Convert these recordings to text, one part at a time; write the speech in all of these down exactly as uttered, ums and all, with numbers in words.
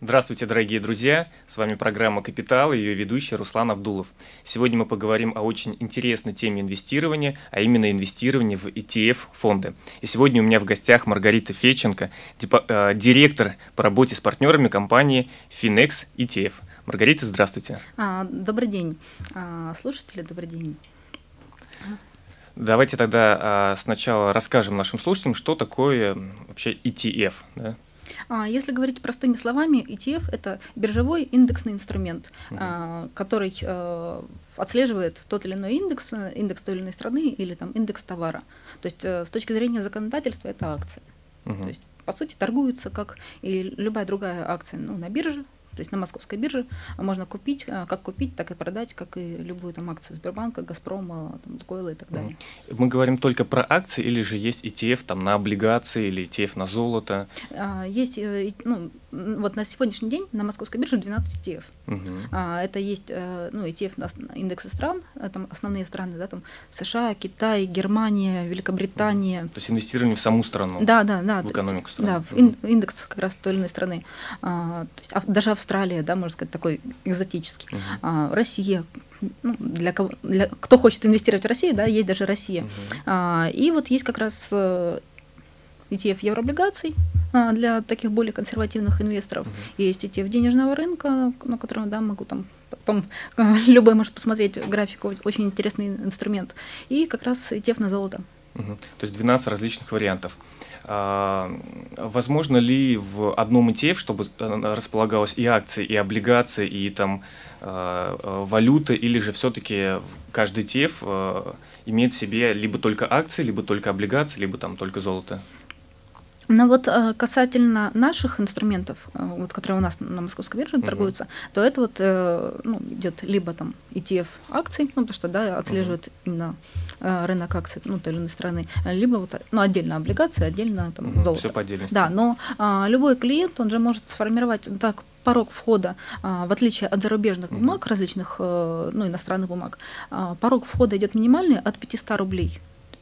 Здравствуйте, дорогие друзья! С вами программа «Капитал» и ее ведущий Руслан Абдулов. Сегодня мы поговорим о очень интересной теме инвестирования, а именно инвестирование в и ти эф-фонды. И сегодня у меня в гостях Маргарита Федченко, директор по работе с партнерами компании «Finex и ти эф». Маргарита, здравствуйте! Добрый день, слушатели, добрый день! Давайте тогда сначала расскажем нашим слушателям, что такое вообще и ти эф, да? Если говорить простыми словами, и ти эф – это биржевой индексный инструмент, uh-huh. который отслеживает тот или иной индекс, индекс той или иной страны или там, индекс товара. То есть с точки зрения законодательства это акция. Uh-huh. То есть, по сути, торгуется, как и любая другая акция, ну, на бирже, то есть на московской бирже. Можно купить, как купить, так и продать, как и любую там, акцию Сбербанка, Газпрома, там, Лукойла и так далее. Мы говорим только про акции или же есть и ти эф там, на облигации или и ти эф на золото? Есть, ну, вот на сегодняшний день на московской бирже двенадцать и ти эф. Угу. Это есть ну, и ти эф на индексы стран, там основные страны, да, там США, Китай, Германия, Великобритания. То есть инвестирование в саму страну, да, да, да, в экономику страны. Да, в индекс как раз той или иной страны. То есть, даже в Австралия, да, можно сказать, такой экзотический. Uh-huh. а, Россия, ну, для кого, для, кто хочет инвестировать в Россию, да, есть даже Россия. Uh-huh. а, и вот есть как раз и ти эф еврооблигаций а, для таких более консервативных инвесторов. Uh-huh. Есть и ти эф денежного рынка, на котором, да, могу там, потом любой может посмотреть графику, очень интересный инструмент. И как раз и ти эф на золото. Uh-huh. То есть двенадцать различных вариантов. Возможно ли в одном и ти эф, чтобы располагалось и акции, и облигации, и там валюты, или же все-таки каждый и ти эф имеет в себе либо только акции, либо только облигации, либо там только золото? Но вот касательно наших инструментов, вот, которые у нас на московской бирже uh-huh. торгуются, то это вот, ну, идет либо там и ти эф акций, ну, потому что да, отслеживает uh-huh. именно рынок акций ну, той или иной страны, либо вот, ну, отдельно облигации, отдельно там, uh-huh. золото. Все по отдельности. Да, но а, любой клиент, он же может сформировать так порог входа, а, в отличие от зарубежных uh-huh. бумаг, различных а, ну, иностранных бумаг, а, порог входа идет минимальный от пятьсот рублей.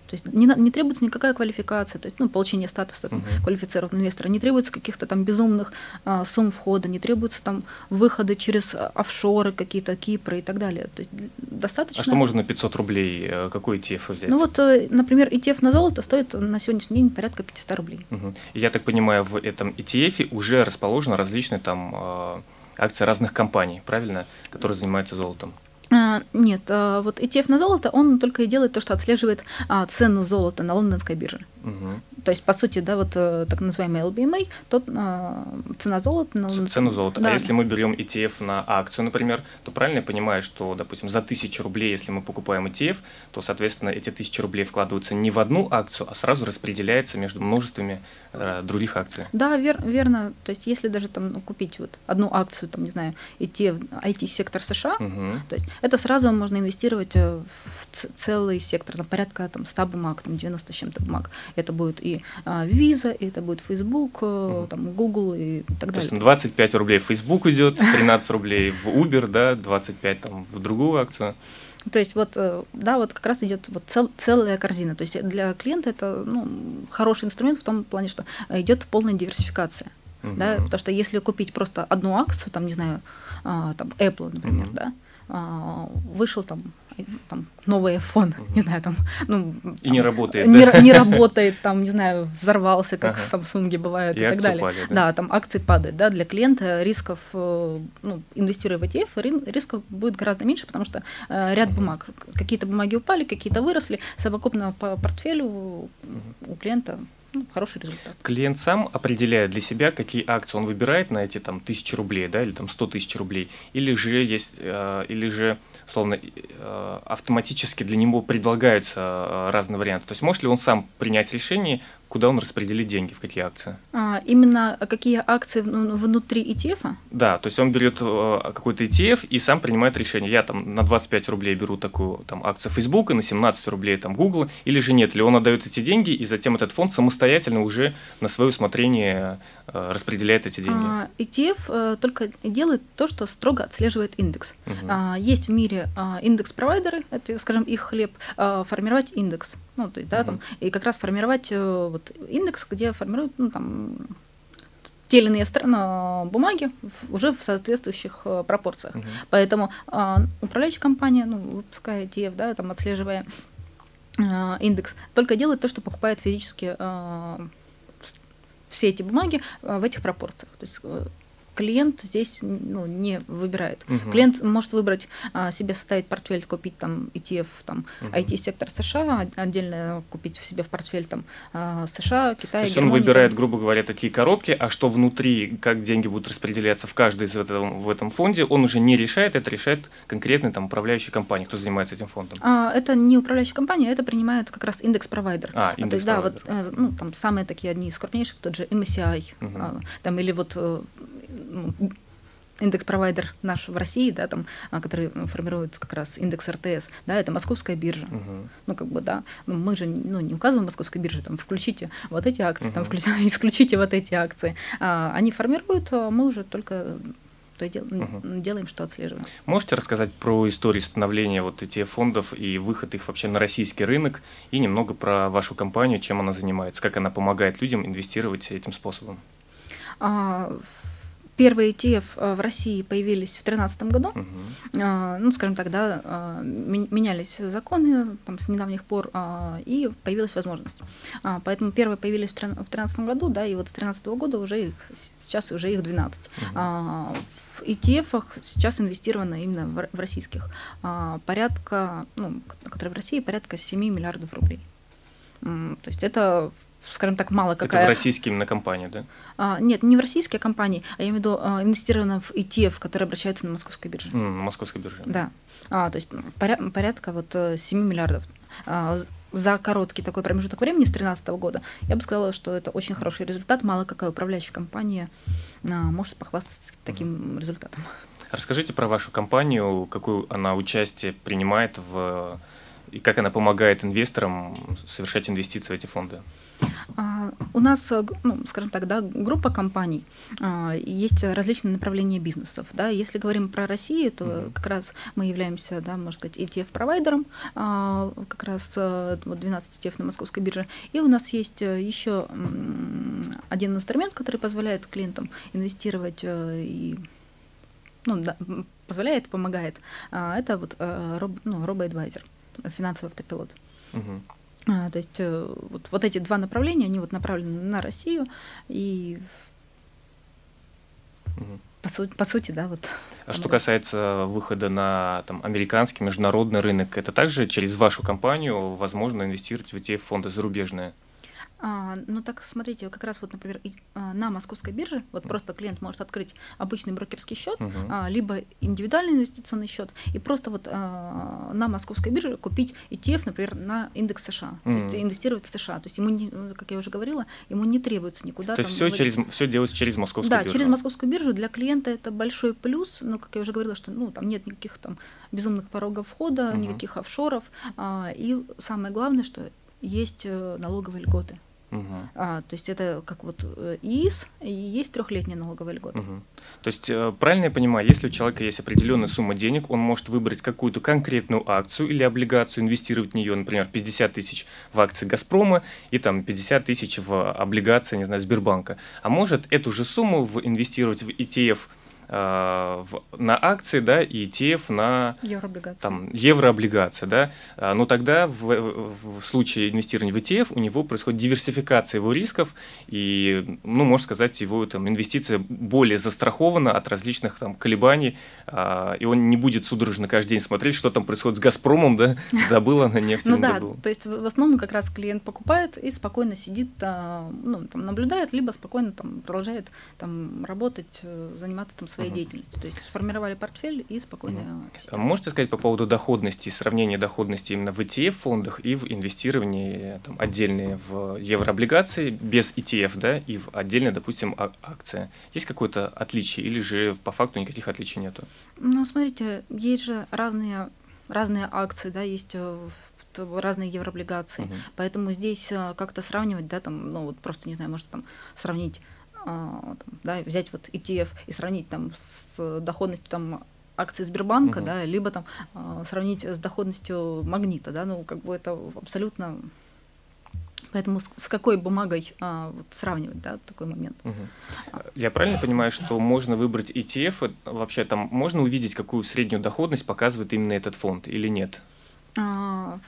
То есть не, не требуется никакая квалификация, то есть, ну, получение статуса там, uh-huh. квалифицированного инвестора, не требуется каких-то там безумных а, сумм входа, не требуется там выхода через офшоры какие-то, Кипры и так далее. То есть достаточно. А что можно на пятьсот рублей, какой и ти эф взять? Ну вот, например, и ти эф на золото стоит на сегодняшний день порядка пятьсот рублей. Uh-huh. Я так понимаю, в этом и ти эф уже расположены различные там акции разных компаний, правильно, которые занимаются золотом? Нет, вот и ти эф на золото, он только и делает то, что отслеживает цену золота на лондонской бирже. Угу. То есть, по сути, да, вот так называемый эл би эм эй, то цена золота на лондонской... Цену золота. Да. А если мы берем и ти эф на акцию, например, то правильно я понимаю, что, допустим, за тысячу рублей, если мы покупаем и ти эф, то, соответственно, эти тысячи рублей вкладываются не в одну акцию, а сразу распределяется между множествами э, других акций. Да, вер, верно. То есть, если даже там купить вот одну акцию, там, не знаю, и ти эф, ай ти-сектор США, угу. то есть это сразу можно инвестировать в целый сектор, там, порядка там, ста бумаг, там, девяноста с чем-то бумаг. Это будет и а, Visa, и это будет Facebook, угу. там, Google и так далее. То есть двадцать пять рублей в Facebook идет, тринадцать рублей в Uber, да, двадцать пять там, в другую акцию. То есть вот, да, вот как раз идет вот цел, целая корзина. То есть для клиента это, ну, хороший инструмент в том плане, что идет полная диверсификация. Угу. Да, потому что если купить просто одну акцию, там, не знаю, там, Apple, например, угу. да, вышел там, там новый iPhone, uh-huh. не знаю, там, ну, и там, не работает, не, да? не работает, там, не знаю, взорвался, как uh-huh. в Samsung бывает и, и так далее. Падает, да? да, там акции падают, да, для клиента рисков, ну, инвестируя в и ти эф, рисков будет гораздо меньше, потому что э, ряд uh-huh. бумаг, какие-то бумаги упали, какие-то выросли, совокупно по портфелю uh-huh. у клиента хороший результат. Клиент сам определяет для себя, какие акции он выбирает на эти там тысячи рублей, да, или там сто тысяч рублей, или же есть, э, или же условно э, автоматически для него предлагаются э, разные варианты. То есть может ли он сам принять решение, куда он распределит деньги, в какие акции? А, именно какие акции внутри и ти эф? Да, то есть он берет э, какой-то и ти эф и сам принимает решение. Я там на двадцать пять рублей беру такую там акцию Facebook, на семнадцать рублей там Google, или же нет, или он отдает эти деньги и затем этот фонд самостоятельно уже на свое усмотрение э, распределяет эти деньги. А, и ти эф э, только делает то, что строго отслеживает индекс. Угу. А, есть в мире а, индекс-провайдеры, это, скажем, их хлеб, а, формировать индекс. Ну, то есть, да, угу. там, и как раз формировать вот, индекс, где формируют, ну, там, те или иные страны, бумаги уже в соответствующих пропорциях. Угу. Поэтому э, управляющая компания, ну, выпуская ди эф, да, там, отслеживая э, индекс, только делает то, что покупает физически э, все эти бумаги э, в этих пропорциях. То есть, э, клиент здесь, ну, не выбирает. Угу. Клиент может выбрать а, себе составить портфель, купить там и ти эф, там, угу. ай ти-сектор США, отдельно купить в себе в портфель там, США, Китай, То есть Германия, он выбирает, там, грубо говоря, такие коробки, а что внутри, как деньги будут распределяться в каждой из этого, в этом фонде, он уже не решает, это решает конкретная там управляющая компания, кто занимается этим фондом. А, это не управляющая компания, это принимает как раз индекс-провайдер. А, индекс-провайдер. А, то есть, да, вот, а, ну, там самые такие, одни из крупнейших, тот же эм эс си ай, угу. а, там, или вот... индекс-провайдер наш в России, да, там, который формирует как раз индекс эр тэ эс, да, это Московская биржа. Uh-huh. Ну, как бы, да, мы же, ну, не указываем Московской бирже, там, включите вот эти акции, uh-huh. там, включите, исключите вот эти акции. А, они формируют, а мы уже только то дел, uh-huh. делаем, что отслеживаем. Можете рассказать про историю становления вот этих фондов и выход их вообще на российский рынок, и немного про вашу компанию, чем она занимается, как она помогает людям инвестировать этим способом? Uh-huh. Первые и ти эф в России появились в две тысячи тринадцатом году. Uh-huh. Ну, скажем так, да, менялись законы там, с недавних пор, и появилась возможность. Поэтому первые появились в две тысячи тринадцатом году, да, и вот с две тысячи тринадцатого года уже их, сейчас уже их двенадцать. Uh-huh. В и ти эф сейчас инвестировано именно в российских. Порядка, ну, которые в России, порядка семь миллиардов рублей. То есть это... скажем так, мало какая. Это в российские именно компании, да? А, нет, не в российские компании, а я имею в виду а, инвестировано в и ти эф, который обращается на Московской бирже. Mm, на Московской бирже. Да. А, то есть поря порядка вот, семь миллиардов. А, за короткий такой промежуток времени с две тысячи тринадцатого года я бы сказала, что это очень хороший результат. Мало какая управляющая компания а, может похвастаться таким mm. результатом. Расскажите про вашу компанию, какую она участие принимает в... и как она помогает инвесторам совершать инвестиции в эти фонды? А, у нас, ну, скажем так, да, группа компаний, а, есть различные направления бизнесов. Да. Если говорим про Россию, то mm-hmm. как раз мы являемся, да, можно сказать, и ти эф-провайдером, а, как раз вот, двенадцать и ти эф на Московской бирже. И у нас есть еще один инструмент, который позволяет клиентам инвестировать и... ну, да, позволяет, помогает. А, это вот роб, ну, робоэдвайзер. Финансовый автопилот. Угу. А, то есть вот, вот эти два направления, они вот направлены на Россию и угу. по, су по сути, да, вот. А что касается выхода на там, американский международный рынок, это также через вашу компанию возможно инвестировать в эти фонды зарубежные? А, ну так, смотрите, как раз вот, например, и, а, на Московской бирже вот mm. просто клиент может открыть обычный брокерский счет, mm -hmm. а, либо индивидуальный инвестиционный счет, и просто вот а, на Московской бирже купить и ти эф, например, на индекс США, mm -hmm. то есть инвестировать в США, то есть ему, не, как я уже говорила, ему не требуется никуда. То там, есть все, вот, через, все делается через Московскую да, биржу? Да, через Московскую биржу для клиента это большой плюс, но, как я уже говорила, что ну, там нет никаких там безумных порогов входа, mm -hmm. никаких офшоров, а, и самое главное, что есть налоговые льготы. Угу. А, то есть это как вот ИИС, и есть трехлетние налоговые льготы. Угу. То есть правильно я понимаю, если у человека есть определенная сумма денег, он может выбрать какую-то конкретную акцию или облигацию, инвестировать в нее, например, пятьдесят тысяч в акции «Газпрома» и там пятьдесят тысяч в облигации, не знаю, Сбербанка. А может эту же сумму в, инвестировать в и ти эф В, на акции, да, и и ти эф на еврооблигации, там, еврооблигации, да, но тогда в, в случае инвестирования в и ти эф у него происходит диверсификация его рисков и, ну, можно сказать, его там, инвестиция более застрахована от различных там, колебаний, а, и он не будет судорожно каждый день смотреть, что там происходит с «Газпромом», да, добыла она нефть, не добыла. Ну да, то есть в основном как раз клиент покупает и спокойно сидит, наблюдает, либо спокойно продолжает работать, заниматься там своей uh-huh. деятельности. То есть сформировали портфель и спокойно... Uh-huh. А можете сказать по поводу доходности, сравнения доходности именно в и ти эф-фондах и в инвестировании там, отдельные в еврооблигации без и ти эф, да, и в отдельно, допустим, акция? Есть какое-то отличие или же по факту никаких отличий нету? Ну, смотрите, есть же разные, разные акции, да, есть... разные еврооблигации, uh-huh. поэтому здесь как-то сравнивать, да, там, ну, вот просто, не знаю, может, там, сравнить Там, да, взять вот и ти эф и сравнить там с доходностью там акции Сбербанка, угу. да, либо там сравнить с доходностью Магнита, да, ну как бы это абсолютно Поэтому с, с какой бумагой а, вот сравнивать, да, такой момент. Угу. Я правильно понимаю, что можно выбрать и ти эф? Вообще там можно увидеть, какую среднюю доходность показывает именно этот фонд или нет? А,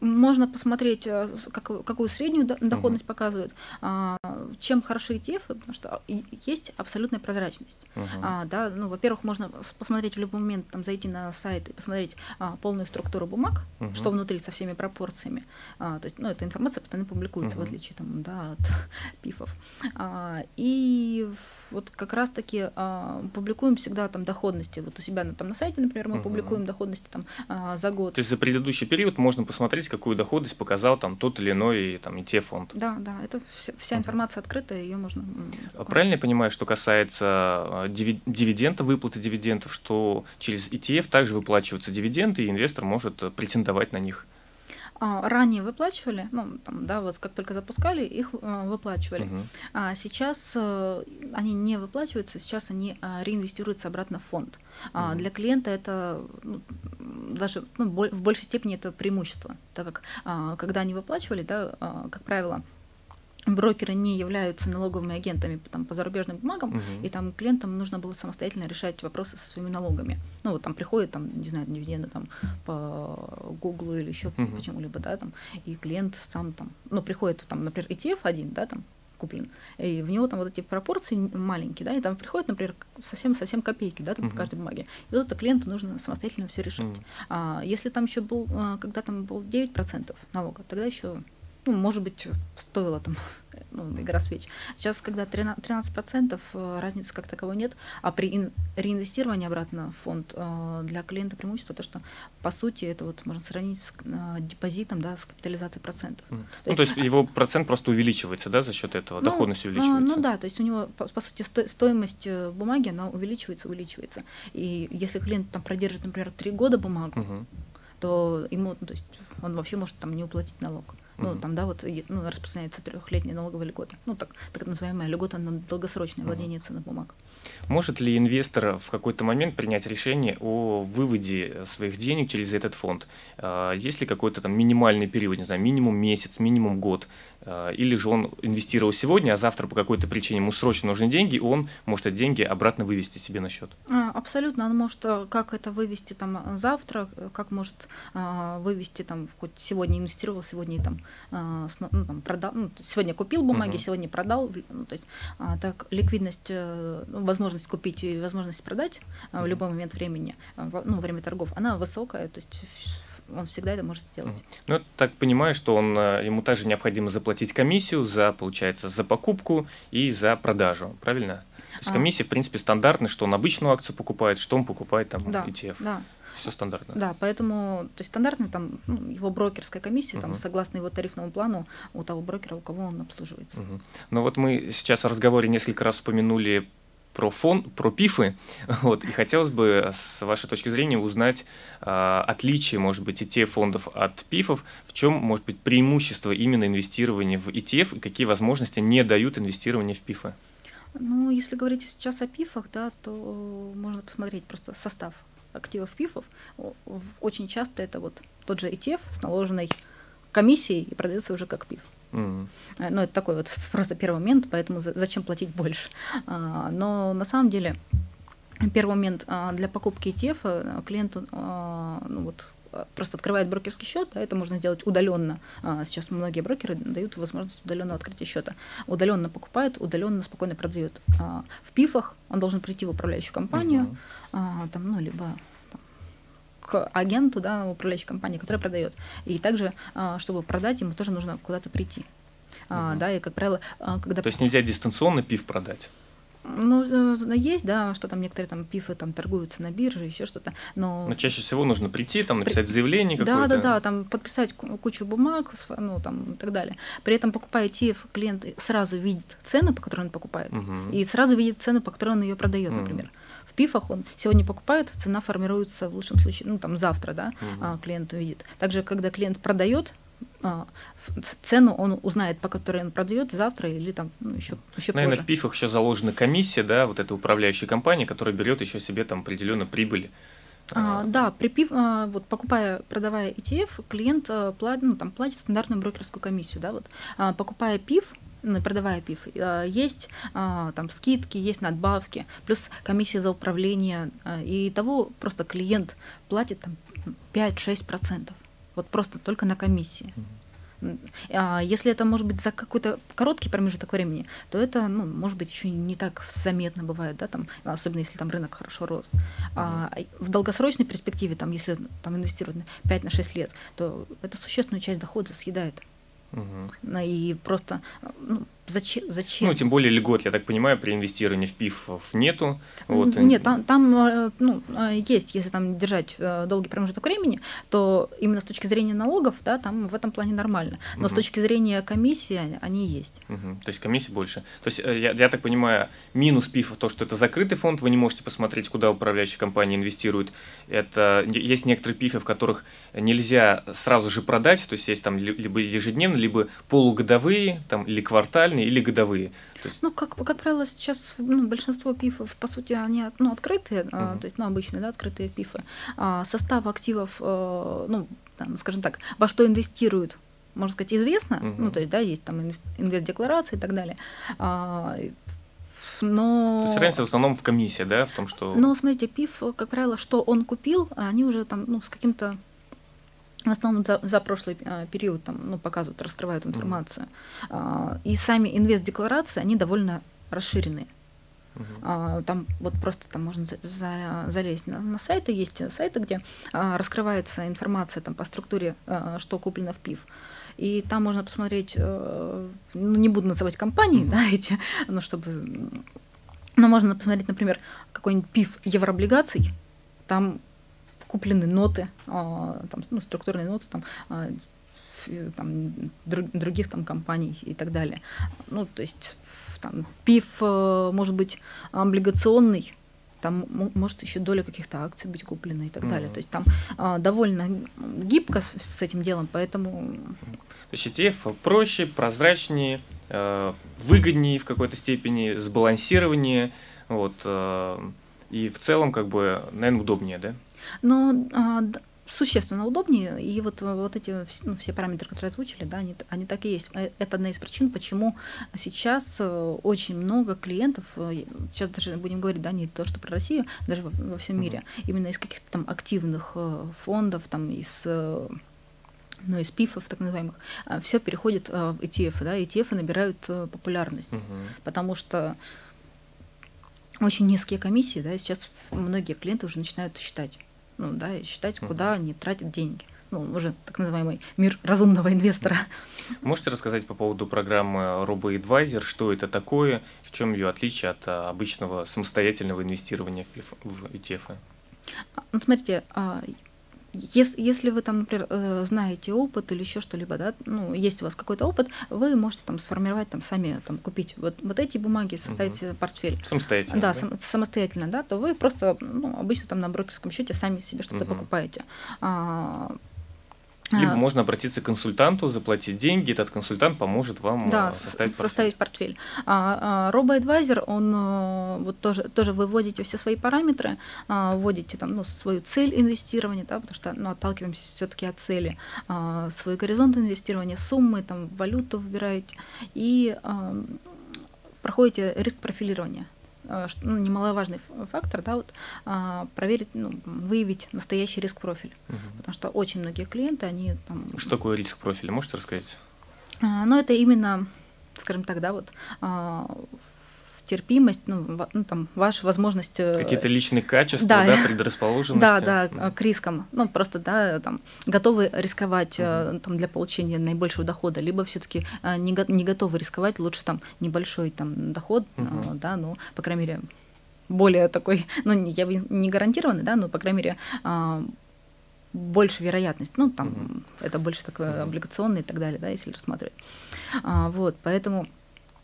можно посмотреть, как, какую среднюю доходность угу. показывает, а, чем хороши и ти эф, потому что есть абсолютная прозрачность. Угу. А, да, ну, во-первых, можно посмотреть в любой момент, там, зайти на сайт и посмотреть а, полную структуру бумаг, угу. что внутри со всеми пропорциями. А, то есть, ну, эта информация постоянно публикуется, угу. в отличие там, да, от пифов. А, и вот как раз-таки а, публикуем всегда там, доходности. Вот у себя там, на сайте, например, мы угу. публикуем доходности там, а, за год. То есть за предыдущий период можно посмотреть, какую доходность показал там тот или иной там и ти эф-фонд. Да, да, это вся, вся информация uh-huh. открытая, ее можно... Правильно я понимаю, что касается дивидендов, выплаты дивидендов, что через и ти эф также выплачиваются дивиденды, и инвестор может претендовать на них? А, ранее выплачивали, ну, там, да, вот как только запускали, их а, выплачивали. Uh-huh. А сейчас а, они не выплачиваются, сейчас они а, реинвестируются обратно в фонд. А, uh-huh. Для клиента это... Ну, даже ну, в большей степени это преимущество, так как а, когда они выплачивали, да, а, как правило, брокеры не являются налоговыми агентами там, по зарубежным бумагам, uh-huh. и там клиентам нужно было самостоятельно решать вопросы со своими налогами. Ну вот там приходят, там, не знаю, дивиденды там, по Гуглу или еще uh-huh. почему-либо, да, там, и клиент сам там, ну приходит, там, например, и ти эф один, да, там, куплен, и в него там вот эти пропорции маленькие, да, и там приходят, например, совсем-совсем копейки, да, там uh-huh. по каждой бумаге. И вот это клиенту нужно самостоятельно все решить. Uh-huh. А если там еще был, когда там был девять процентов налога, тогда еще, ну, может быть, стоило там, ну, игра свеч. Сейчас, когда тринадцать процентов, разницы как таковой нет, а при реинвестировании обратно в фонд для клиента преимущество то, что, по сути, это вот можно сравнить с депозитом, да, с капитализацией процентов. Mm. То, ну, есть, то есть его процент просто увеличивается, да, за счет этого, ну, доходность увеличивается? Ну, ну да, то есть у него, по, по сути, сто, стоимость бумаги, она увеличивается, увеличивается. И если клиент там продержит, например, три года бумагу, mm-hmm. то ему, ну, то есть он вообще может там не уплатить налог. Ну, uh-huh. там, да, вот, ну, распространяется трехлетняя налоговая льгота. Ну, так, так называемая льгота на долгосрочное uh-huh. владение ценных бумаг. Может ли инвестор в какой-то момент принять решение о выводе своих денег через этот фонд? Есть ли какой-то там минимальный период, не знаю, минимум месяц, минимум год? Или же он инвестировал сегодня, а завтра по какой-то причине ему срочно нужны деньги, он может эти деньги обратно вывести себе на счет? Абсолютно. Он может как это вывести там завтра, как может вывести там, хоть сегодня инвестировал, сегодня там, ну, там, продал, ну, сегодня купил бумаги, uh-huh. сегодня продал, ну, то есть а, так ликвидность, возможность купить и возможность продать uh-huh. в любой момент времени, ну, во время торгов, она высокая, то есть он всегда это может сделать. Uh-huh. Ну, я так понимаю, что он, ему также необходимо заплатить комиссию за, получается, за покупку и за продажу, правильно? То есть uh-huh. комиссия, в принципе, стандартная, что он обычную акцию покупает, что он покупает там да, и ти эф. Да. Все стандартно. Да, поэтому, то есть стандартно там, ну, его брокерская комиссия, uh-huh. там, согласно его тарифному плану, у того брокера, у кого он обслуживается. Uh-huh. Ну вот мы сейчас в разговоре несколько раз упомянули про фонд, про пифы, вот, и хотелось бы с вашей точки зрения узнать а, отличие, может быть, и ти эф-фондов от пифов, в чем может быть преимущество именно инвестирования в и ти эф и какие возможности не дают инвестирование в пифы? Ну, если говорить сейчас о пифах, да, то можно посмотреть просто состав активов пифов. Очень часто это вот тот же и ти эф с наложенной комиссией и продается уже как пиф. Mm-hmm. Ну, это такой вот просто первый момент, поэтому зачем платить больше. Но на самом деле первый момент для покупки и ти эф клиенту, ну, вот, просто открывает брокерский счет, а это можно сделать удаленно. Сейчас многие брокеры дают возможность удаленного открытия счета. Удаленно покупает, удаленно спокойно продает. В пифах он должен прийти в управляющую компанию, uh-huh. там, ну, либо там, к агенту, да, управляющей компании, которая продает. И также, чтобы продать, ему тоже нужно куда-то прийти. Uh-huh. Да, и, как правило, когда... То есть нельзя дистанционно пиф продать? Ну, есть, да, что там некоторые там пифы там торгуются на бирже, еще что-то, но... Но чаще всего нужно прийти, там написать заявление какое-то. Да, да, да, там подписать кучу бумаг, ну, там, и так далее. При этом, покупая и ти эф, клиент сразу видит цену, по которой он покупает, угу. и сразу видит цену, по которой он ее продает, угу. например. В пифах он сегодня покупает, цена формируется в лучшем случае, ну, там, завтра, да, угу. клиент увидит. Также, когда клиент продает, цену он узнает, по которой он продает завтра или там, ну, еще, еще Наверное, позже. В пифах еще заложена комиссия, да, вот эта управляющая компания, которая берет еще себе там определенную прибыль А, да, припив, а, вот, покупая, продавая и ти эф, клиент а, плат, ну, там, платит стандартную брокерскую комиссию. Да, вот. А, покупая пиф, ну, продавая пиф, а, есть а, там, скидки, есть надбавки, плюс комиссия за управление. А, и того просто клиент платит там пять-шесть процентов. Вот просто только на комиссии. Mm-hmm. а, если это может быть за какой-то короткий промежуток времени, то это, ну, может быть, еще не так заметно бывает, да, там, особенно если там рынок хорошо рос. Mm-hmm. а, в долгосрочной перспективе, там, если там, инвестировать пять на шесть лет, то это существенную часть дохода съедает. Угу. И просто ну, зачем, зачем? Ну, тем более льгот, я так понимаю, при инвестировании в пиф нету. Вот. Нет, там, там ну, есть, если там держать долгий промежуток времени, то именно с точки зрения налогов, да, там в этом плане нормально. Но угу. с точки зрения комиссии они есть. Угу. То есть комиссии больше. То есть, я, я так понимаю, минус пифов то, что это закрытый фонд, вы не можете посмотреть, куда управляющая компания инвестирует. Это, есть некоторые пифы, в которых нельзя сразу же продать, то есть есть там либо ежедневно, либо полугодовые, там, или квартальные, или годовые. То есть... Ну, как, как правило, сейчас ну, большинство пифов, по сути, они ну, открытые, uh-huh. а, то есть, ну, обычные, да, открытые пифы. А, состав активов, а, ну, там, скажем так, во что инвестируют, можно сказать, известно. Uh-huh. Ну, то есть, да, есть там инвест-декларации и так далее. А, но... То есть разница в основном в комиссии, да, в том, что... Ну, смотрите, пиф, как правило, что он купил, они уже там, ну, с каким-то... В основном за, за прошлый а, период там, ну, показывают, раскрывают информацию. Mm-hmm. а, и сами инвест-декларации, они довольно расширенные. Mm-hmm. а, там вот просто там можно за, за, залезть на, на сайты, есть сайты, где а, раскрывается информация там, по структуре, а, что куплено в пиф. И там можно посмотреть, а, ну, не буду называть компании, mm-hmm. да, эти, ну, чтобы... Но можно посмотреть, например, какой-нибудь пиф еврооблигаций, там... куплены ноты, там, ну, структурные ноты там, там, других там, компаний и так далее. Ну, то есть там, пиф может быть облигационный, там может еще доля каких-то акций быть куплена и так mm-hmm. далее. То есть там довольно гибко с, с этим делом, поэтому... То есть и ти эф проще, прозрачнее, выгоднее в какой-то степени, сбалансированнее, вот, и в целом, как бы, наверное, удобнее, да? Но а, существенно удобнее, и вот, вот эти ну, все параметры, которые озвучили, да, они, они так и есть. Это одна из причин, почему сейчас очень много клиентов, сейчас даже будем говорить, да, не то, что про Россию, даже во, во всем мире, mm-hmm. именно из каких-то там активных фондов, там, из... ну, из пифов, так называемых, все переходит в и ти эф, да, и ти эф набирают популярность, mm-hmm. потому что очень низкие комиссии, да, сейчас многие клиенты уже начинают считать, ну, да, считать, куда uh-huh. они тратят деньги. Ну, уже так называемый мир разумного инвестора. Можете рассказать по поводу программы RoboAdvisor, что это такое, в чем ее отличие от обычного самостоятельного инвестирования в и ти эф? Ну, смотрите, если, если вы там, например, знаете опыт или еще что-либо, да, ну, есть у вас какой-то опыт, вы можете там сформировать, там, сами там, купить вот, вот эти бумаги, составить угу. портфель. Самостоятельно. Да, да? Сам, самостоятельно, да, то вы просто ну, обычно там на брокерском счете сами себе что-то угу. покупаете. А, Либо а, можно обратиться к консультанту, заплатить деньги, этот консультант поможет вам да, составить, составить портфель. портфель. А, а, RoboAdvisor, он вот тоже, тоже вы вводите все свои параметры, а, вводите там, ну, свою цель инвестирования, да, потому что ну, отталкиваемся все-таки от цели, а, свой горизонт инвестирования, суммы, там, валюту выбираете и а, проходите риск профилирования. Что, ну, немаловажный фактор, да, вот, а, проверить, ну, выявить настоящий риск-профиль, угу. потому что очень многие клиенты, они там… Что такое риск-профиль, можете рассказать? А, ну, это именно, скажем так, да, вот, а, терпимость, ну, во, ну, там, ваша возможность… Какие-то личные качества, да, да, предрасположенности. Да, да, угу. к рискам, ну, просто, да, там, готовы рисковать угу. там, для получения наибольшего дохода, либо все-таки не, го не готовы рисковать, лучше там небольшой там доход, угу. да, ну, по крайней мере, более такой, ну, я не гарантированный, да, но, по крайней мере, больше вероятность, ну, там, угу. это больше такое облигационное и так далее, да, если рассматривать. А, вот, поэтому…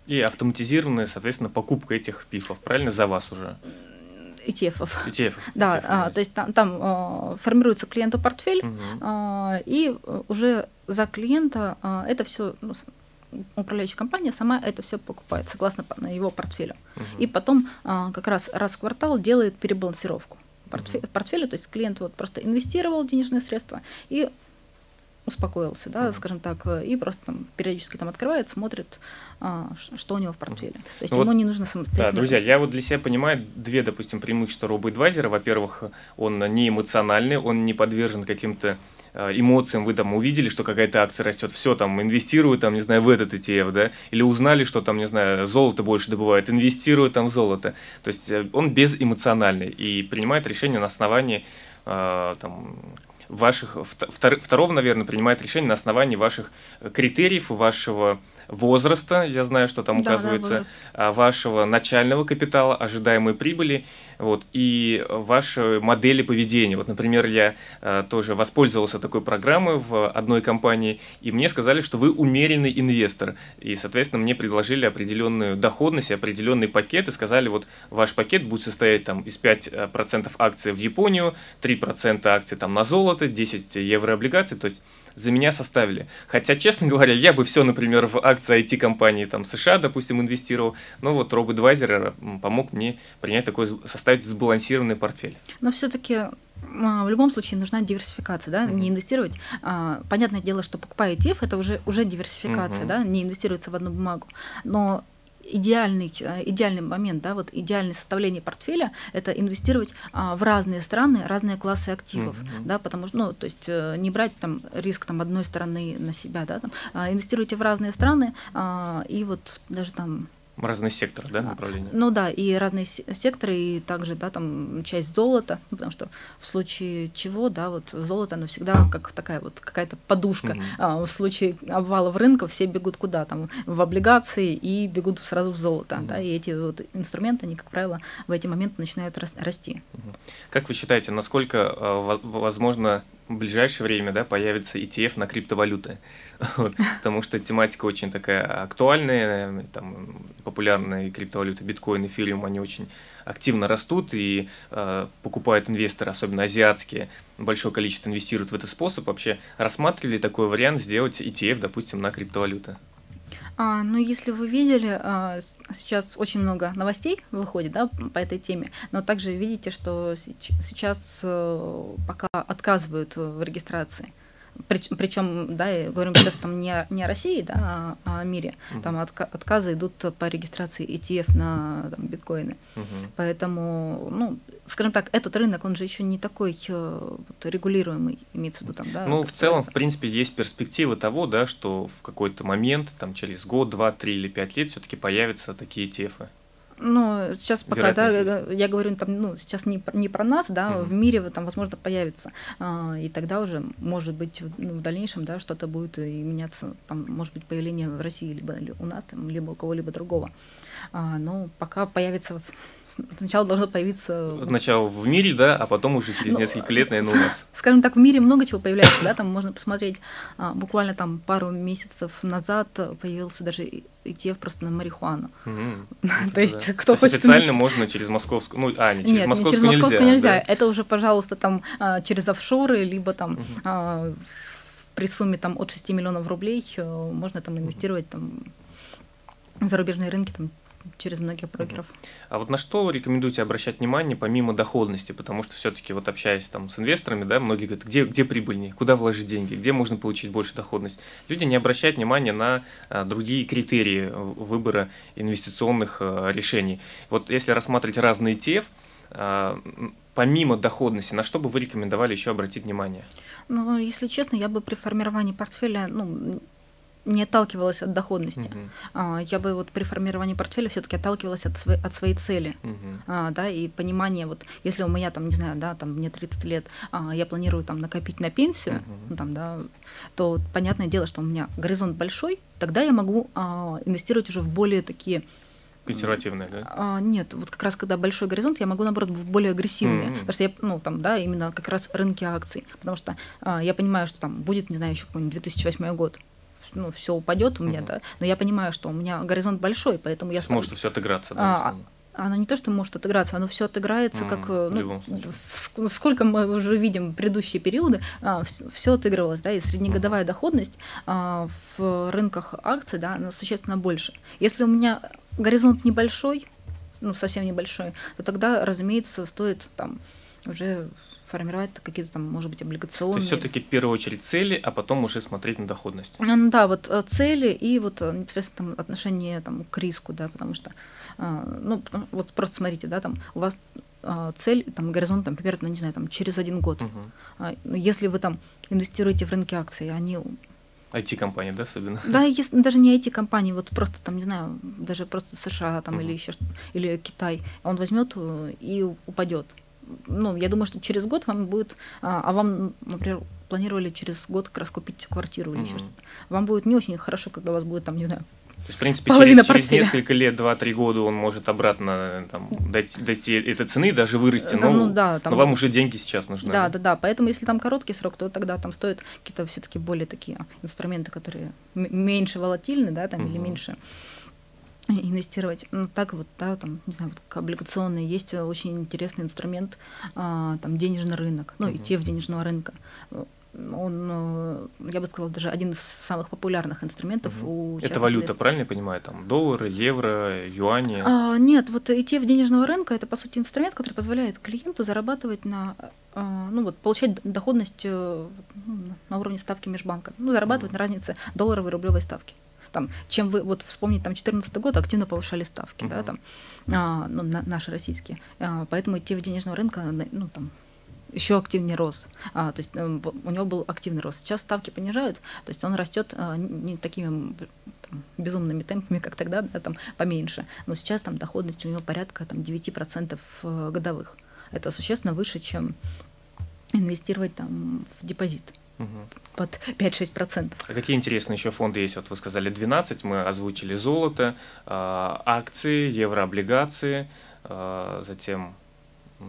И автоматизированная, соответственно, покупка этих пифов, правильно, за вас уже? и ти эф-ов. и ти эф-ов. Да, и ти эф-ов. А, то есть там, там а, формируется клиенту портфель, угу. а, и уже за клиента а, это все, ну, управляющая компания сама это все покупает, согласно его портфелю. Угу. И потом а, как раз раз в квартал делает перебалансировку. портфель, портфелю, то есть клиент вот просто инвестировал денежные средства и успокоился, да, mm-hmm. скажем так, и просто там периодически там открывает, смотрит, а, что у него в портфеле. Mm-hmm. То есть ну ему вот, не нужно самостоятельно. Да, друзья, я вот для себя понимаю две, допустим, преимущества робоэдвайзера. Во-первых, он не эмоциональный, он не подвержен каким-то эмоциям. Вы там увидели, что какая-то акция растет, все, там, инвестируют, там, не знаю, в этот и ти эф, да, или узнали, что там, не знаю, золото больше добывает, инвестируют там в золото. То есть он безэмоциональный и принимает решение на основании, э, там, ваших, втор, второго, наверное, принимает решение на основании ваших критериев, вашего возраста, я знаю, что там да, указывается, да, вашего начального капитала, ожидаемой прибыли, вот, и ваши модели поведения. Вот, например, я э, тоже воспользовался такой программой в одной компании, и мне сказали, что вы умеренный инвестор, и, соответственно, мне предложили определенную доходность, определенный пакет, и сказали, вот, ваш пакет будет состоять там из пяти процентов акций в Японию, три процента акций там на золото, десять евро облигаций, то есть за меня составили. Хотя, честно говоря, я бы все, например, в акции ай ти-компании там США, допустим, инвестировал, но вот робоэдвайзер помог мне принять такой, составить сбалансированный портфель. Но все-таки в любом случае нужна диверсификация, да, mm-hmm. не инвестировать. А, понятное дело, что покупая и ти эф, это уже, уже диверсификация, mm-hmm. да, не инвестируется в одну бумагу. Но идеальный, идеальный момент, да, вот идеальное составление портфеля – это инвестировать а, в разные страны, разные классы активов, mm-hmm. да, потому что, ну, то есть не брать там риск там одной стороны на себя, да, там, а, инвестируйте в разные страны а, и вот даже там… Разные секторы, да, направления? Ну да, и разные секторы, и также, да, там часть золота, ну, потому что в случае чего, да, вот золото, оно всегда как такая вот какая-то подушка. Mm-hmm. а, в случае обвалов рынка все бегут куда? Там в облигации и бегут сразу в золото, mm-hmm. да, и эти вот инструменты, они, как правило, в эти моменты начинают расти. Mm-hmm. Как вы считаете, насколько возможно в ближайшее время, да, появится и ти эф на криптовалюты? Вот, потому что тематика очень такая актуальная, там популярные криптовалюты биткоин, эфириум, они очень активно растут и э, покупают инвесторы, особенно азиатские, большое количество инвестируют в этот способ. Вообще рассматривали такой вариант сделать и ти эф, допустим, на криптовалюты? А, ну, если вы видели, а, сейчас очень много новостей выходит, да, по этой теме, но также видите, что сейчас а, пока отказывают в регистрации. Причем, да, говорим сейчас там не о, не о России, да, а о мире. Там отка отказы идут по регистрации и ти эф на там, биткоины. Uh-huh. Поэтому, ну, скажем так, этот рынок, он же еще не такой вот, регулируемый, имеется в виду. Там, да, ну, в целом, это. В принципе, есть перспектива того, да, что в какой-то момент, там, через год, два, три или пять лет все-таки появятся такие и ти эфы. Ну, сейчас пока, да, я говорю, там, ну, сейчас не, не про нас, да, mm-hmm. в мире там, возможно, появится, а, и тогда уже, может быть, ну, в дальнейшем, да, что-то будет и меняться, там, может быть, появление в России, либо у нас, там, либо у кого-либо другого, а, но пока появится, сначала должно появиться… Сначала в мире, да, а потом уже через ну, несколько лет, наверное, у нас. Скажем так, в мире много чего появляется, да, там можно посмотреть, а, буквально там пару месяцев назад появился даже… и ти эф просто на марихуану. Mm-hmm. То есть, да. кто То хочет... Официально инвести... можно через московскую... Ну, а, не через Нет, московскую не через московскую нельзя. нельзя. Да. Это уже, пожалуйста, там через офшоры, либо там mm-hmm. а, при сумме там, от шести миллионов рублей можно там инвестировать там, в зарубежные рынки там, через многих брокеров. Mm-hmm. А вот на что рекомендуете обращать внимание помимо доходности? Потому что все-таки, вот общаясь там, с инвесторами, да, многие говорят, где, где прибыльнее, куда вложить деньги, где можно получить больше доходность. Люди не обращают внимания на а, другие критерии выбора инвестиционных а, решений. Вот если рассматривать разные и ти эф, а, помимо доходности, на что бы вы рекомендовали еще обратить внимание? Ну, если честно, я бы при формировании портфеля... Ну, не отталкивалась от доходности. Uh-huh. а, я бы вот при формировании портфеля все-таки отталкивалась от, сво от своей цели. Uh-huh. а, да, и понимание, вот если у меня там, не знаю, да, там мне тридцать лет, а, я планирую там накопить на пенсию, uh-huh. ну, там, да, то понятное дело, что у меня горизонт большой, тогда я могу а, инвестировать уже в более такие... Консервативная, да? А, нет, вот как раз когда большой горизонт, я могу, наоборот, в более агрессивные, mm-hmm. потому что я, ну, там, да, именно как раз рынки акций, потому что а, я понимаю, что там будет, не знаю, еще какой-нибудь две тысячи восьмой год, ну, все упадет у меня, угу. да, но я понимаю, что у меня горизонт большой, поэтому я... Сможет все отыграться, да? А, оно не то, что может отыграться, оно все отыграется, угу, как... Ну, в, сколько мы уже видим предыдущие периоды, а, все отыгрывалось, да, и среднегодовая угу. доходность а, в рынках акций, да, она существенно больше. Если у меня горизонт небольшой, ну, совсем небольшой, то тогда, разумеется, стоит там... уже формировать какие-то там, может быть, облигационные. То есть все-таки в первую очередь цели, а потом уже смотреть на доходность. Да, вот цели и вот непосредственно там, отношение там, к риску, да, потому что, ну, вот просто смотрите, да, там у вас цель, там, горизонт, там, примерно, не знаю, там, через один год. Угу. Если вы там инвестируете в рынки акций, они… ай ти-компании, да, особенно? Да, если, даже не ай ти-компании, вот просто там, не знаю, даже просто США там, угу. или еще или Китай, он возьмет и упадет. Ну, я думаю, что через год вам будет, а вам, например, планировали через год как раз купить квартиру или угу. еще что-то, вам будет не очень хорошо, когда у вас будет там, не знаю, то есть, в принципе, через, через несколько лет, два-три года он может обратно там, дать, дать этой цены, даже вырасти, но, ну, да, там, но вам уже деньги сейчас нужны. Да, да, да, поэтому если там короткий срок, то тогда там стоят какие-то все-таки более такие инструменты, которые меньше волатильны, да, там, угу. или меньше инвестировать. Ну, так вот, да, там, не знаю, вот, облигационные, есть очень интересный инструмент, а, там, денежный рынок, ну, угу. и ти эф денежного рынка. Он, я бы сказала, даже один из самых популярных инструментов. Угу. У это валюта, инвестора. Правильно я понимаю? Там доллары, евро, юани? А, нет, вот и ти эф денежного рынка – это, по сути, инструмент, который позволяет клиенту зарабатывать на, ну вот, получать доходность на уровне ставки межбанка, ну, зарабатывать угу. на разнице долларовой и рублевой ставки. Там, чем вы, вот вспомнить, там, две тысячи четырнадцатый год активно повышали ставки, угу. да, там, а, ну, на, наши российские, а, поэтому и ти эф денежного рынка, ну, там, еще активнее рос, а, то есть э, у него был активный рост. Сейчас ставки понижают, то есть он растет э, не такими там, безумными темпами, как тогда, да, там поменьше, но сейчас там доходность у него порядка там, девять процентов годовых. Это существенно выше, чем инвестировать там, в депозит. Угу. Под пять-шесть процентов. А какие интересные еще фонды есть? Вот вы сказали двенадцать, мы озвучили золото, э, акции, еврооблигации, э, затем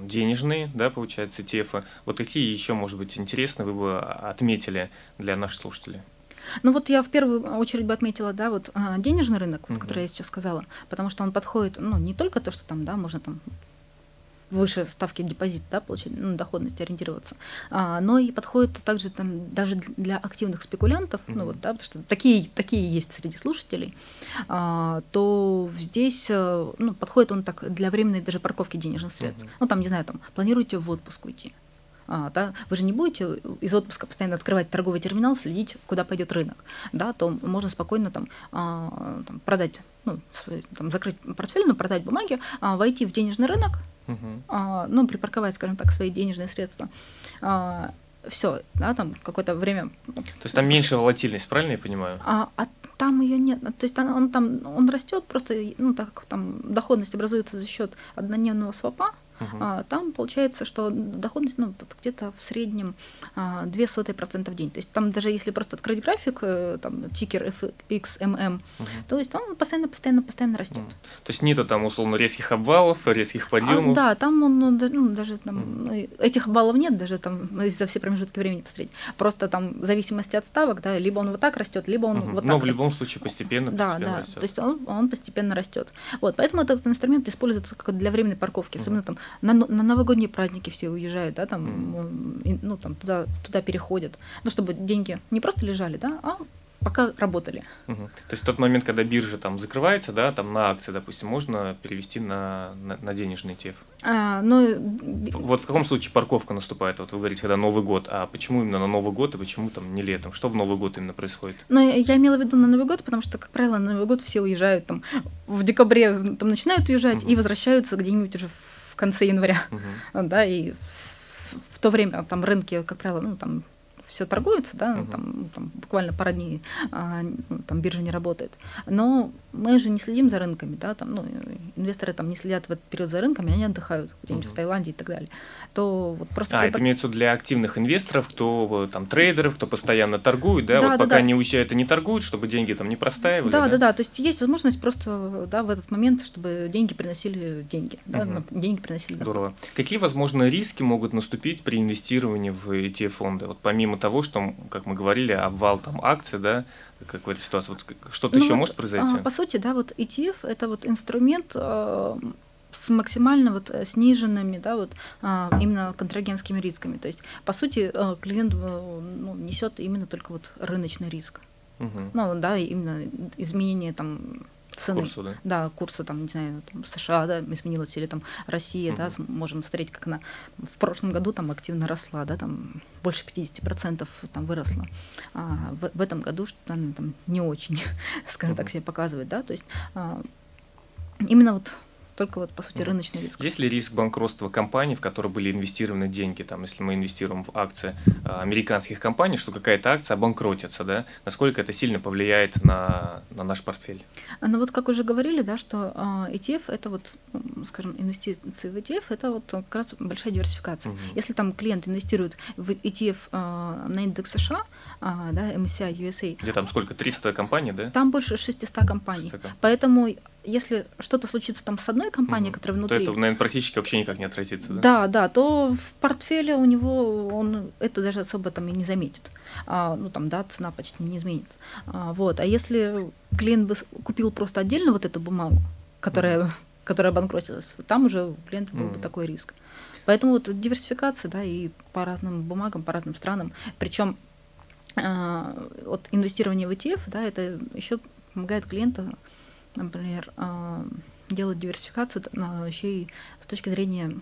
денежные, да, получается, и ти эф. Вот какие еще, может быть, интересные вы бы отметили для наших слушателей? Ну вот я в первую очередь бы отметила, да, вот денежный рынок, вот, угу. который я сейчас сказала, потому что он подходит, ну, не только то, что там, да, можно там выше ставки депозита, да, получать, ну, доходность, ориентироваться, а, но и подходит также там даже для активных спекулянтов, mm-hmm. ну вот, да, потому что такие, такие есть среди слушателей, а, то здесь, ну, подходит он так для временной даже парковки денежных средств. Mm-hmm. Ну там, не знаю, там планируете в отпуск уйти, а, да, вы же не будете из отпуска постоянно открывать торговый терминал, следить, куда пойдет рынок, да, то можно спокойно там, а, там продать, ну, свой, там, закрыть портфель, но продать бумаги, а, войти в денежный рынок, Uh-huh. а, ну, припарковать, скажем так, свои денежные средства. А, все, да, там какое-то время. То есть там меньше волатильность, правильно я понимаю? А, а там ее нет. То есть он, он там он растет, просто, ну, так там доходность образуется за счет однодневного свопа. Uh-huh. а, там получается, что доходность, ну, где-то в среднем а, ноль целых ноль две сотых процента в день. То есть там даже если просто открыть график, там, тикер эф икс эм эм, uh-huh. то есть он постоянно-постоянно-постоянно растет. Uh-huh. То есть нету там, условно, резких обвалов, резких подъемов? А, да, там он, ну, даже там, uh-huh. этих обвалов нет, даже там, если за все промежутки времени посмотреть. Просто там в зависимости от ставок, да, либо он вот так растет, либо он uh-huh. вот так. Но в любом растет. Случае постепенно, постепенно да, да. растет. То есть он, он постепенно растет. Вот, поэтому этот инструмент используется как для временной парковки, uh-huh. особенно там На, на новогодние праздники все уезжают, да, там, mm. ну, там, туда, туда переходят. Ну, чтобы деньги не просто лежали, да, а пока работали. Uh-huh. То есть в тот момент, когда биржа там закрывается, да, там на акции, допустим, можно перевести на, на, на денежный и ти эф. А, ну, вот в каком случае парковка наступает? Вот вы говорите, когда Новый год, а почему именно на Новый год и почему там не летом? Что в Новый год именно происходит? Ну, я имела в виду на Новый год, потому что, как правило, на Новый год все уезжают там в декабре, там начинают уезжать uh-huh. и возвращаются где-нибудь уже в в конце января, uh-huh. да, и в то время там рынки, как правило, ну, там все торгуется, да, uh-huh. там, там буквально пару дней а, там биржа не работает. Но мы же не следим за рынками, да, там, ну, инвесторы там не следят в этот период за рынками, они отдыхают где-нибудь uh-huh. в Таиланде и так далее. То вот просто. А, это имеется для активных инвесторов, кто там трейдеров, кто постоянно торгует, да, да вот да, пока да. не уезжают и не торгуют, чтобы деньги там не простаивали. Да, да, да, да, то есть есть возможность просто, да, в этот момент, чтобы деньги приносили деньги, да, uh-huh. деньги приносили доход. Здорово. Какие, возможно, риски могут наступить при инвестировании в и ти эф-фонды? Вот помимо того, что, как мы говорили, обвал там акций, да, какая-то ситуация, вот что-то ну еще вот, может произойти? По сути, да, вот и ти эф – это вот инструмент э, с максимально вот сниженными, да, вот э, именно контрагентскими рисками. То есть, по сути, э, клиент э, ну, несет именно только вот рыночный риск. Угу. Ну, да, именно изменение там цены. Курсу, да? Да, курсы, там, не знаю, там, США, да, изменилось, или там Россия, угу. да, можем смотреть, как она в прошлом году там активно росла, да, там больше пятидесяти процентов там выросла. А в, в этом году что-то она там не очень, скажем угу. так, себе показывает, да, то есть а, именно вот только вот, по сути, угу. рыночный риск. Есть ли риск банкротства компаний, в которые были инвестированы деньги? Там, если мы инвестируем в акции а, американских компаний, что какая-то акция обанкротится, да? Насколько это сильно повлияет на, на наш портфель? Ну вот, как уже говорили, да, что а, и ти эф, это вот, скажем, инвестиции в и ти эф, это вот как раз большая диверсификация. Угу. Если там клиент инвестирует в и ти эф а, на индекс США, а, да, эм эс си ай ю эс эй. Где там сколько, триста компаний, да? Там больше шестисот компаний. шестьсот. Поэтому если что-то случится там с одной компанией, угу. которая внутри… То это, наверное, практически вообще никак не отразится, да? Да, да, то в портфеле у него он это даже особо там и не заметит. А, ну там, да, цена почти не изменится. А, вот, а если клиент бы купил просто отдельно вот эту бумагу, которая, угу. которая обанкротилась, там уже у клиента был угу. бы такой риск. Поэтому вот диверсификация, да, и по разным бумагам, по разным странам. Причем а, вот инвестирование в и ти эф, да, это еще помогает клиенту, например, делают диверсификацию еще и с точки зрения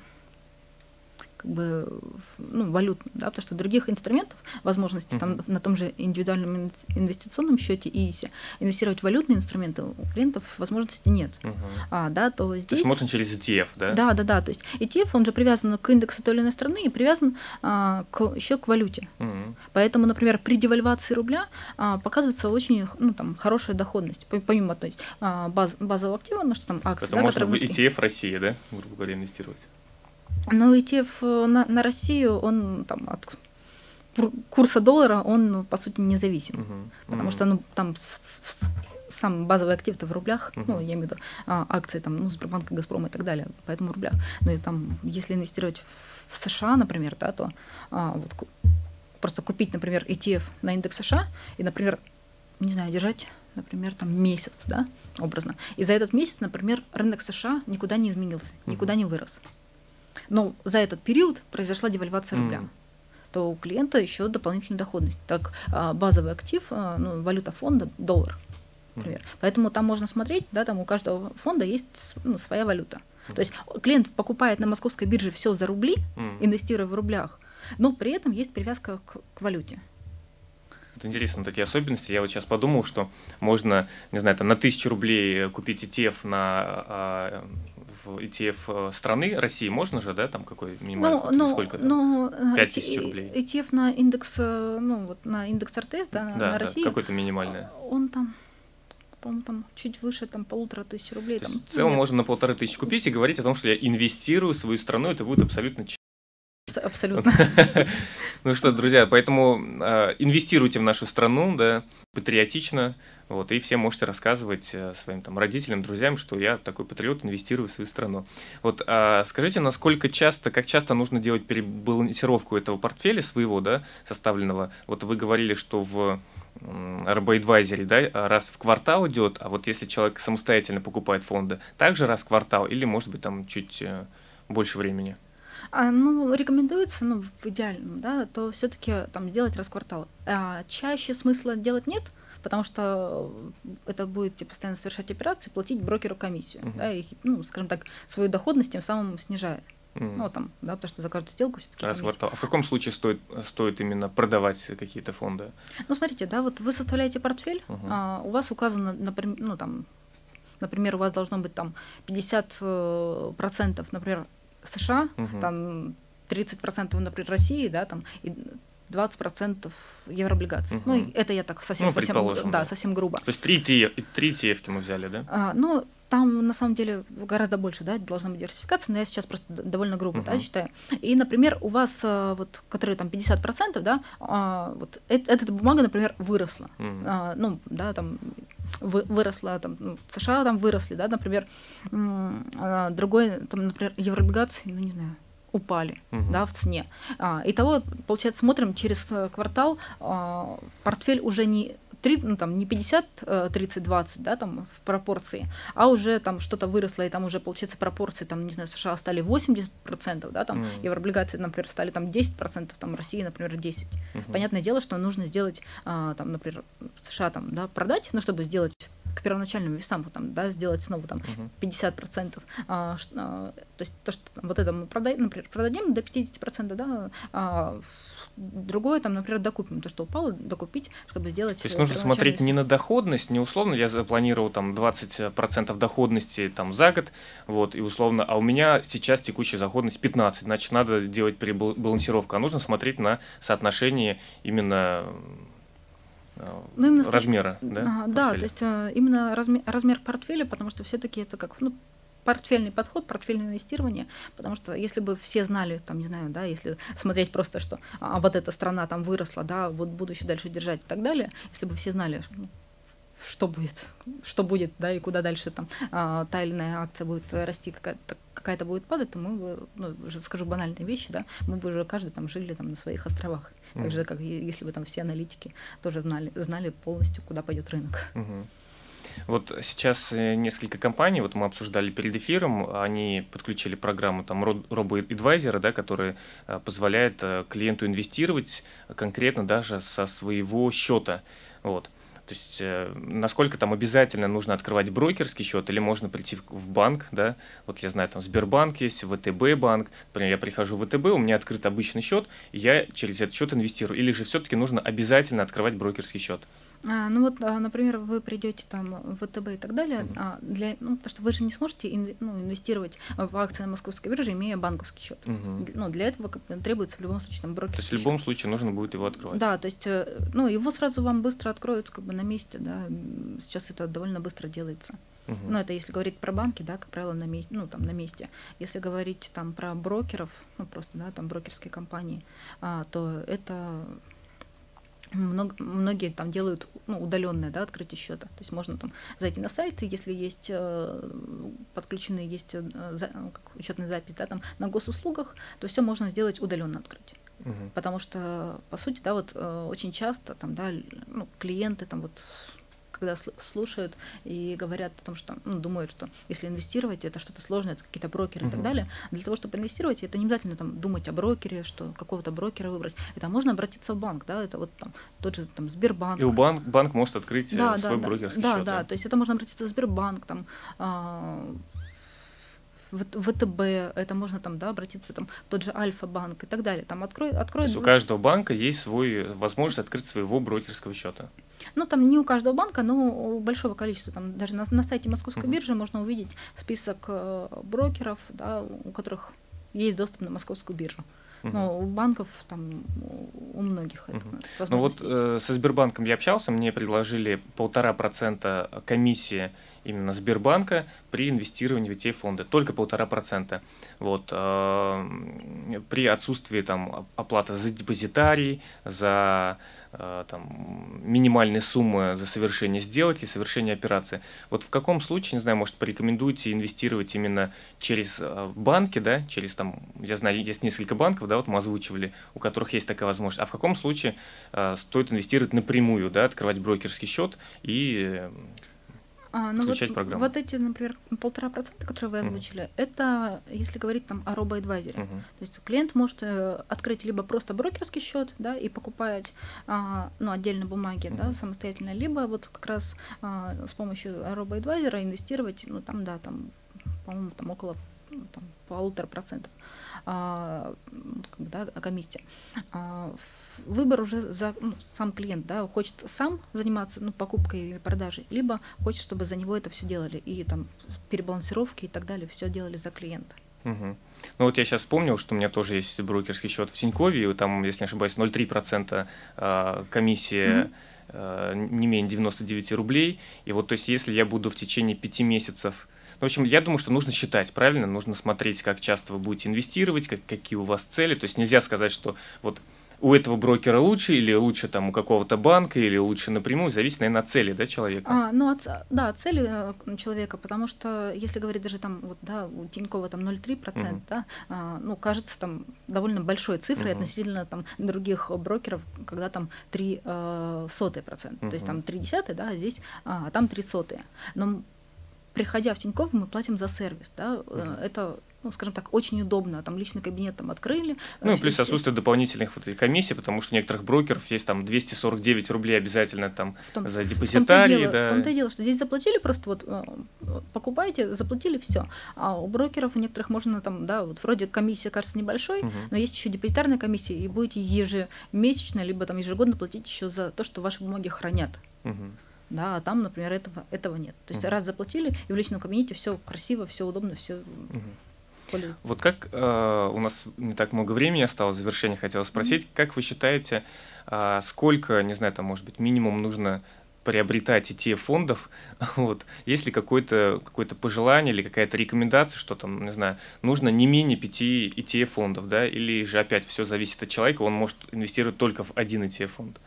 как бы, ну, валют, да, потому что других инструментов, возможности uh-huh. там, на том же индивидуальном инвестиционном счете и и эс инвестировать в валютные инструменты у клиентов возможности нет. Uh-huh. а, да, то, здесь, то есть можно через и ти эф, да? Да, да, да. То есть и ти эф, он же привязан к индексу той или иной страны и привязан а, к, еще к валюте. Uh-huh. Поэтому, например, при девальвации рубля а, показывается очень ну, там, хорошая доходность, помимо то есть, а, баз, базового актива, ну что там акции. Это да, можно в и ти эф России, да, грубо говоря, инвестировать? Но и ти эф на, на Россию, он там, от курса доллара, он, по сути, независим. Uh-huh. Потому uh-huh. что ну, там с, с, сам базовый актив-то в рублях, uh-huh. ну, я имею в виду а, акции там, ну, Сбербанка, Газпрома и так далее, поэтому в рублях. Ну и там, если инвестировать в США, например, да, то а, вот, ку- просто купить, например, и ти эф на индекс США и, например, не знаю, держать, например, там месяц, да, образно. И за этот месяц, например, рынок США никуда не изменился, uh-huh. никуда не вырос. Но за этот период произошла девальвация mm. рубля, то у клиента еще дополнительная доходность. Так, базовый актив, ну, валюта фонда, доллар, например. Mm. Поэтому там можно смотреть, да, там у каждого фонда есть ну, своя валюта. Mm. То есть клиент покупает на московской бирже все за рубли, mm. инвестируя в рублях, но при этом есть привязка к, к валюте. Интересно, такие особенности. Я вот сейчас подумал, что можно, не знаю, там на тысячу рублей купить и ти эф на в и ти эф страны России, можно же, да, там какой минимальный, ну, сколько, ну, да? пять тысяч рублей. и ти эф на индекс, ну вот на индекс эр тэ эс, да, да на России. Да, какой-то минимальный. Он там, по-моему, там чуть выше, там полутора тысяч рублей. Там, в целом нет. Можно на полторы тысячи купить и говорить о том, что я инвестирую в свою страну, это будет абсолютно честно. Абсолютно. Ну что, друзья, поэтому э, инвестируйте в нашу страну, да, патриотично, вот, и все можете рассказывать э, своим там родителям, друзьям, что я такой патриот, инвестирую в свою страну. Вот, э, скажите, насколько часто, как часто нужно делать перебалансировку этого портфеля своего, да, составленного? Вот вы говорили, что в эр би-адвайзере, да, раз в квартал идет, а вот если человек самостоятельно покупает фонды, также раз в квартал или, может быть, там чуть э, больше времени? А, ну, рекомендуется, ну, в идеальном, да, то все-таки там сделать раз в квартал. А, чаще смысла делать нет, потому что это будет типа, постоянно совершать операции, платить брокеру комиссию, uh-huh. да, и, ну, скажем так, свою доходность тем самым снижая. Uh-huh. Ну, там, да, потому что за каждую сделку все-таки комиссия. Раз в квартал. А в каком случае стоит, стоит именно продавать какие-то фонды? Ну, смотрите, да, вот вы составляете портфель, uh-huh. а, у вас указано, например, ну, там, например, у вас должно быть там пятьдесят процентов, например, США, угу. там тридцать процентов, например, России, да, там и двадцать процентов еврооблигаций. Угу. Ну, это я так совсем, ну, совсем, да, совсем грубо. То есть три и ти эф-ки мы взяли, да? А, ну, там на самом деле гораздо больше, да, должна быть диверсификация, но я сейчас просто довольно грубо, угу. да, считаю. И, например, у вас, вот, которые там пятьдесят процентов, да, а, вот э- эта бумага, например, выросла. Угу. А, ну, да, там вы, выросла, там, ну, США там выросли, да, например, м- а, другой, там, например, еврооблигации, ну, не знаю, упали, угу. да, в цене. А, итого, получается, смотрим через квартал, а, портфель уже не… три, ну, там, не пятьдесят тридцать двадцать, да, там, в пропорции, а уже там что-то выросло, и там уже, получается, пропорции, там, не знаю, США стали восемьдесят процентов, да, там, mm-hmm. еврооблигации, например, стали там десять процентов, там, России, например, десять процентов. Mm-hmm. Понятное дело, что нужно сделать, а, там, например, США, там, да, продать, ну, чтобы сделать к первоначальным весам, вот, там, да, сделать снова там, uh-huh. пятьдесят процентов. А, а, то есть то, что там, вот это мы продадим, например, продадим до пятидесяти процентов, да, а, другое, там, например, докупим, то, что упало, докупить, чтобы сделать… То есть нужно смотреть вес не на доходность, не условно, я запланировал там, двадцать процентов доходности там, за год, вот, и условно, а у меня сейчас текущая доходность пятнадцать процентов, значит, надо делать перебалансировку, а нужно смотреть на соотношение именно… Ну, именно размера, точки, да? А, да, то есть а, именно размер, размер портфеля, потому что все-таки это как ну, портфельный подход, портфельное инвестирование, потому что если бы все знали, там, не знаю, да, если смотреть просто, что а, вот эта страна там выросла, да, вот буду еще дальше держать и так далее, если бы все знали, что будет, что будет, да, и куда дальше там а, та или иная акция будет расти, какая-то какая-то будет падать, то мы бы, ну, уже скажу банальные вещи, да, мы бы уже каждый там жили там на своих островах. Uh-huh. Так же, как если бы там все аналитики тоже знали, знали полностью, куда пойдет рынок. Uh-huh. Вот сейчас несколько компаний, вот мы обсуждали перед эфиром, они подключили программу там робо-эдвайзера, да, которая позволяет клиенту инвестировать конкретно даже со своего счета. Вот. То есть, насколько там обязательно нужно открывать брокерский счет, или можно прийти в банк, да, вот я знаю, там Сбербанк есть, вэ тэ бэ банк, например, я прихожу в вэ тэ бэ, у меня открыт обычный счет, и я через этот счет инвестирую, или же все-таки нужно обязательно открывать брокерский счет? А, ну вот, а, например, вы придете там в вэ тэ бэ и так далее, mm-hmm. а, для, ну, потому что вы же не сможете инв, ну, инвестировать в акции на московской бирже, имея банковский счет. Mm-hmm. Ну, для этого требуется в любом случае там брокерский счет. То есть в любом случае нужно будет его открывать. Да, то есть, ну, его сразу вам быстро откроют как бы на месте, да, сейчас это довольно быстро делается. Uh-huh. Ну, это если говорить про банки, да, как правило, на месте, ну, там, на месте. Если говорить там про брокеров, ну, просто, да, там, брокерские компании, а, то это… Много, многие там делают ну, удаленное да, открытие счета. То есть можно там зайти на сайт, если есть э, подключены есть э, за, ну, как учетная запись да, там, на госуслугах, то все можно сделать удаленно открытие. Угу. Потому что, по сути, да, вот, э, очень часто там, да, ну, клиенты там, вот, когда слушают и говорят о том, что ну, думают, что если инвестировать, это что-то сложное, это какие-то брокеры uh-huh. и так далее. Для того, чтобы инвестировать, это не обязательно там, думать о брокере, что какого-то брокера выбрать. Это можно обратиться в банк, да, это вот там тот же там, Сбербанк. И у банк, банк может открыть да, свой да, брокерский да, счет. Да, да, то есть это можно обратиться в Сбербанк, там, а, в вэ тэ бэ, это можно там, да, обратиться там, в тот же Альфа-банк и так далее. Там, открой, открой... То есть у каждого банка есть свой, возможность открыть своего брокерского счета. Ну, там не у каждого банка, но у большого количества. Там даже на, на сайте Московской uh-huh. биржи можно увидеть список э, брокеров, да, у которых есть доступ на Московскую биржу. Uh-huh. Но у банков, там, у многих это uh-huh. возможность. Ну вот э, со Сбербанком я общался, мне предложили полтора процента комиссии именно Сбербанка при инвестировании в и ти эф-фонды. Только полтора процента. Вот, э, при отсутствии там, оплаты за депозитарий, за... Там, минимальные суммы за совершение сделки, совершение операции. Вот в каком случае, не знаю, может, порекомендуете инвестировать именно через банки, да, через там, я знаю, есть несколько банков, да, вот мы озвучивали, у которых есть такая возможность. А в каком случае э, стоит инвестировать напрямую, да, открывать брокерский счет и а, ну включать вот, программу? Вот эти, например, полтора процента, которые вы озвучили, uh-huh. это, если говорить там о робо-эдвайзере. Uh-huh. То есть клиент может э, открыть либо просто брокерский счет, да, и покупать а, ну, отдельно бумаги, uh-huh. да, самостоятельно, либо вот как раз а, с помощью робо-эдвайзера инвестировать, ну там, да, там, по-моему, там около ну, там, полутора процентов а, да, комиссия. А, выбор уже за ну, сам клиент, да, хочет сам заниматься ну, покупкой или продажей, либо хочет, чтобы за него это все делали, и там перебалансировки и так далее, все делали за клиента. Угу. Ну вот я сейчас вспомнил, что у меня тоже есть брокерский счет в Тинькове, и там, если не ошибаюсь, ноль целых три десятых процента комиссия. Угу. Не менее девяноста девяти рублей. И вот, то есть, если я буду в течение пяти месяцев... В общем, я думаю, что нужно считать, правильно? Нужно смотреть, как часто вы будете инвестировать, как, какие у вас цели. То есть, нельзя сказать, что вот у этого брокера лучше, или лучше там у какого-то банка, или лучше напрямую. Зависит, наверное, от цели, да, человека? А, ну, от, да, от цели человека, потому что, если говорить даже там, вот, да, у Тинькова там ноль целых три десятых процента, uh-huh. да, а, ну, кажется, там довольно большой цифрой uh-huh. относительно там других брокеров, когда там три э, сотые процента, uh-huh. то есть там три десятые, да, а здесь, а там три сотые. Но, приходя в Тинькофф, мы платим за сервис, да, uh-huh. это... ну, скажем так, очень удобно, там личный кабинет там открыли. Ну и плюс все. Отсутствие дополнительных вот комиссий, потому что у некоторых брокеров есть там двести сорок девять рублей обязательно там том, за депозитарий. В том-то, да. в том-то и дело, что здесь заплатили просто вот, покупаете, заплатили, все. А у брокеров у некоторых можно там, да, вот вроде комиссия кажется небольшой, угу. но есть еще депозитарная комиссия, и будете ежемесячно, либо там ежегодно платить еще за то, что ваши бумаги хранят. Угу. Да, а там, например, этого, этого нет. То есть угу. раз заплатили, и в личном кабинете все красиво, все удобно, все... Угу. Вот как э, у нас не так много времени осталось, в завершение хотела спросить, mm-hmm. как вы считаете, э, сколько, не знаю, там, может быть, минимум нужно приобретать и ти эф-фондов? Вот, есть ли какое-то какое-то пожелание или какая-то рекомендация, что там, не знаю, нужно не менее пяти и ти эф-фондов, да, или же опять все зависит от человека, он может инвестировать только в один и ти эф-фонд?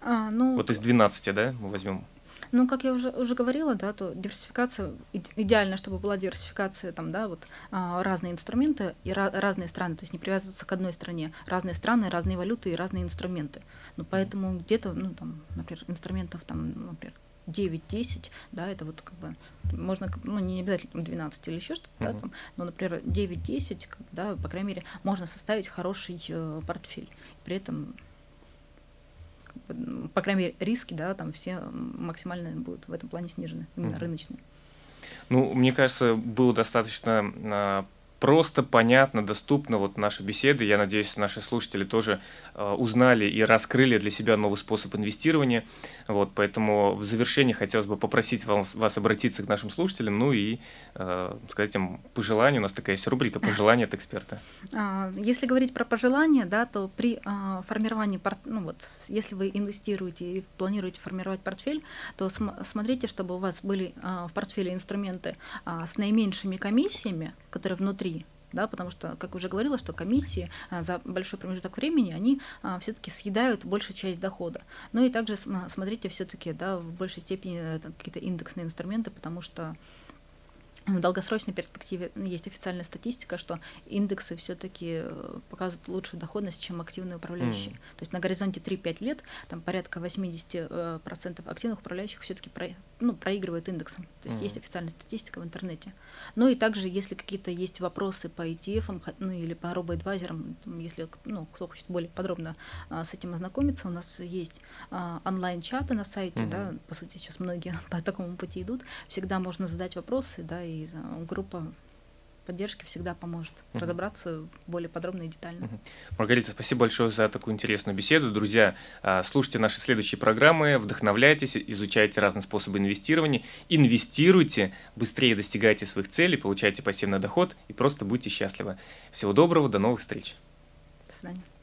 А, ну... Вот из двенадцати, да, мы возьмем? Ну, как я уже, уже говорила, да, то диверсификация, идеально, чтобы была диверсификация, там, да, вот а, разные инструменты и ra- разные страны, то есть не привязываться к одной стране, разные страны, разные валюты и разные инструменты. Ну, поэтому где-то, ну, там, например, инструментов, там, например, девять-десять, да, это вот как бы можно, ну, не обязательно там, двенадцать или еще что-то, uh-huh. да, там, но, например, девять-десять, да, по крайней мере, можно составить хороший э, портфель, при этом... По крайней мере, риски, да, там все максимально будут в этом плане снижены, именно mm. рыночные. Ну, мне кажется, было достаточно а, просто, понятно, доступно вот наши беседы. Я надеюсь, наши слушатели тоже а, узнали и раскрыли для себя новый способ инвестирования. Вот, поэтому в завершение хотелось бы попросить вас, вас обратиться к нашим слушателям, ну и а, сказать им пожелания. У нас такая есть рубрика «Пожелания от эксперта». Если говорить про пожелания, да, то при а, формировании, ну вот, если вы инвестируете и планируете формировать портфель, то см- смотрите, чтобы у вас были а, в портфеле инструменты а, с наименьшими комиссиями, которые внутри, да, потому что, как уже говорила, что комиссии а, за большой промежуток времени, они а, все-таки съедают большую часть дохода. Ну и также см- смотрите все-таки, да, в большей степени там, какие-то индексные инструменты, потому что в долгосрочной перспективе есть официальная статистика, что индексы все-таки показывают лучшую доходность, чем активные управляющие. Mm. То есть на горизонте три-пять лет там порядка восемьдесят процентов активных управляющих все-таки про, ну, проигрывают индексам. То есть mm. есть официальная статистика в интернете. Ну и также, если какие-то есть вопросы по и ти эф, ну или по робоадвайзерам, если ну, кто хочет более подробно а, с этим ознакомиться, у нас есть а, онлайн-чаты на сайте, mm-hmm. да, по сути сейчас многие по такому пути идут, всегда можно задать вопросы, да, и группа поддержки всегда поможет uh-huh. разобраться более подробно и детально. Uh-huh. Маргарита, спасибо большое за такую интересную беседу. Друзья, слушайте наши следующие программы, вдохновляйтесь, изучайте разные способы инвестирования, инвестируйте, быстрее достигайте своих целей, получайте пассивный доход и просто будьте счастливы. Всего доброго, до новых встреч. До свидания.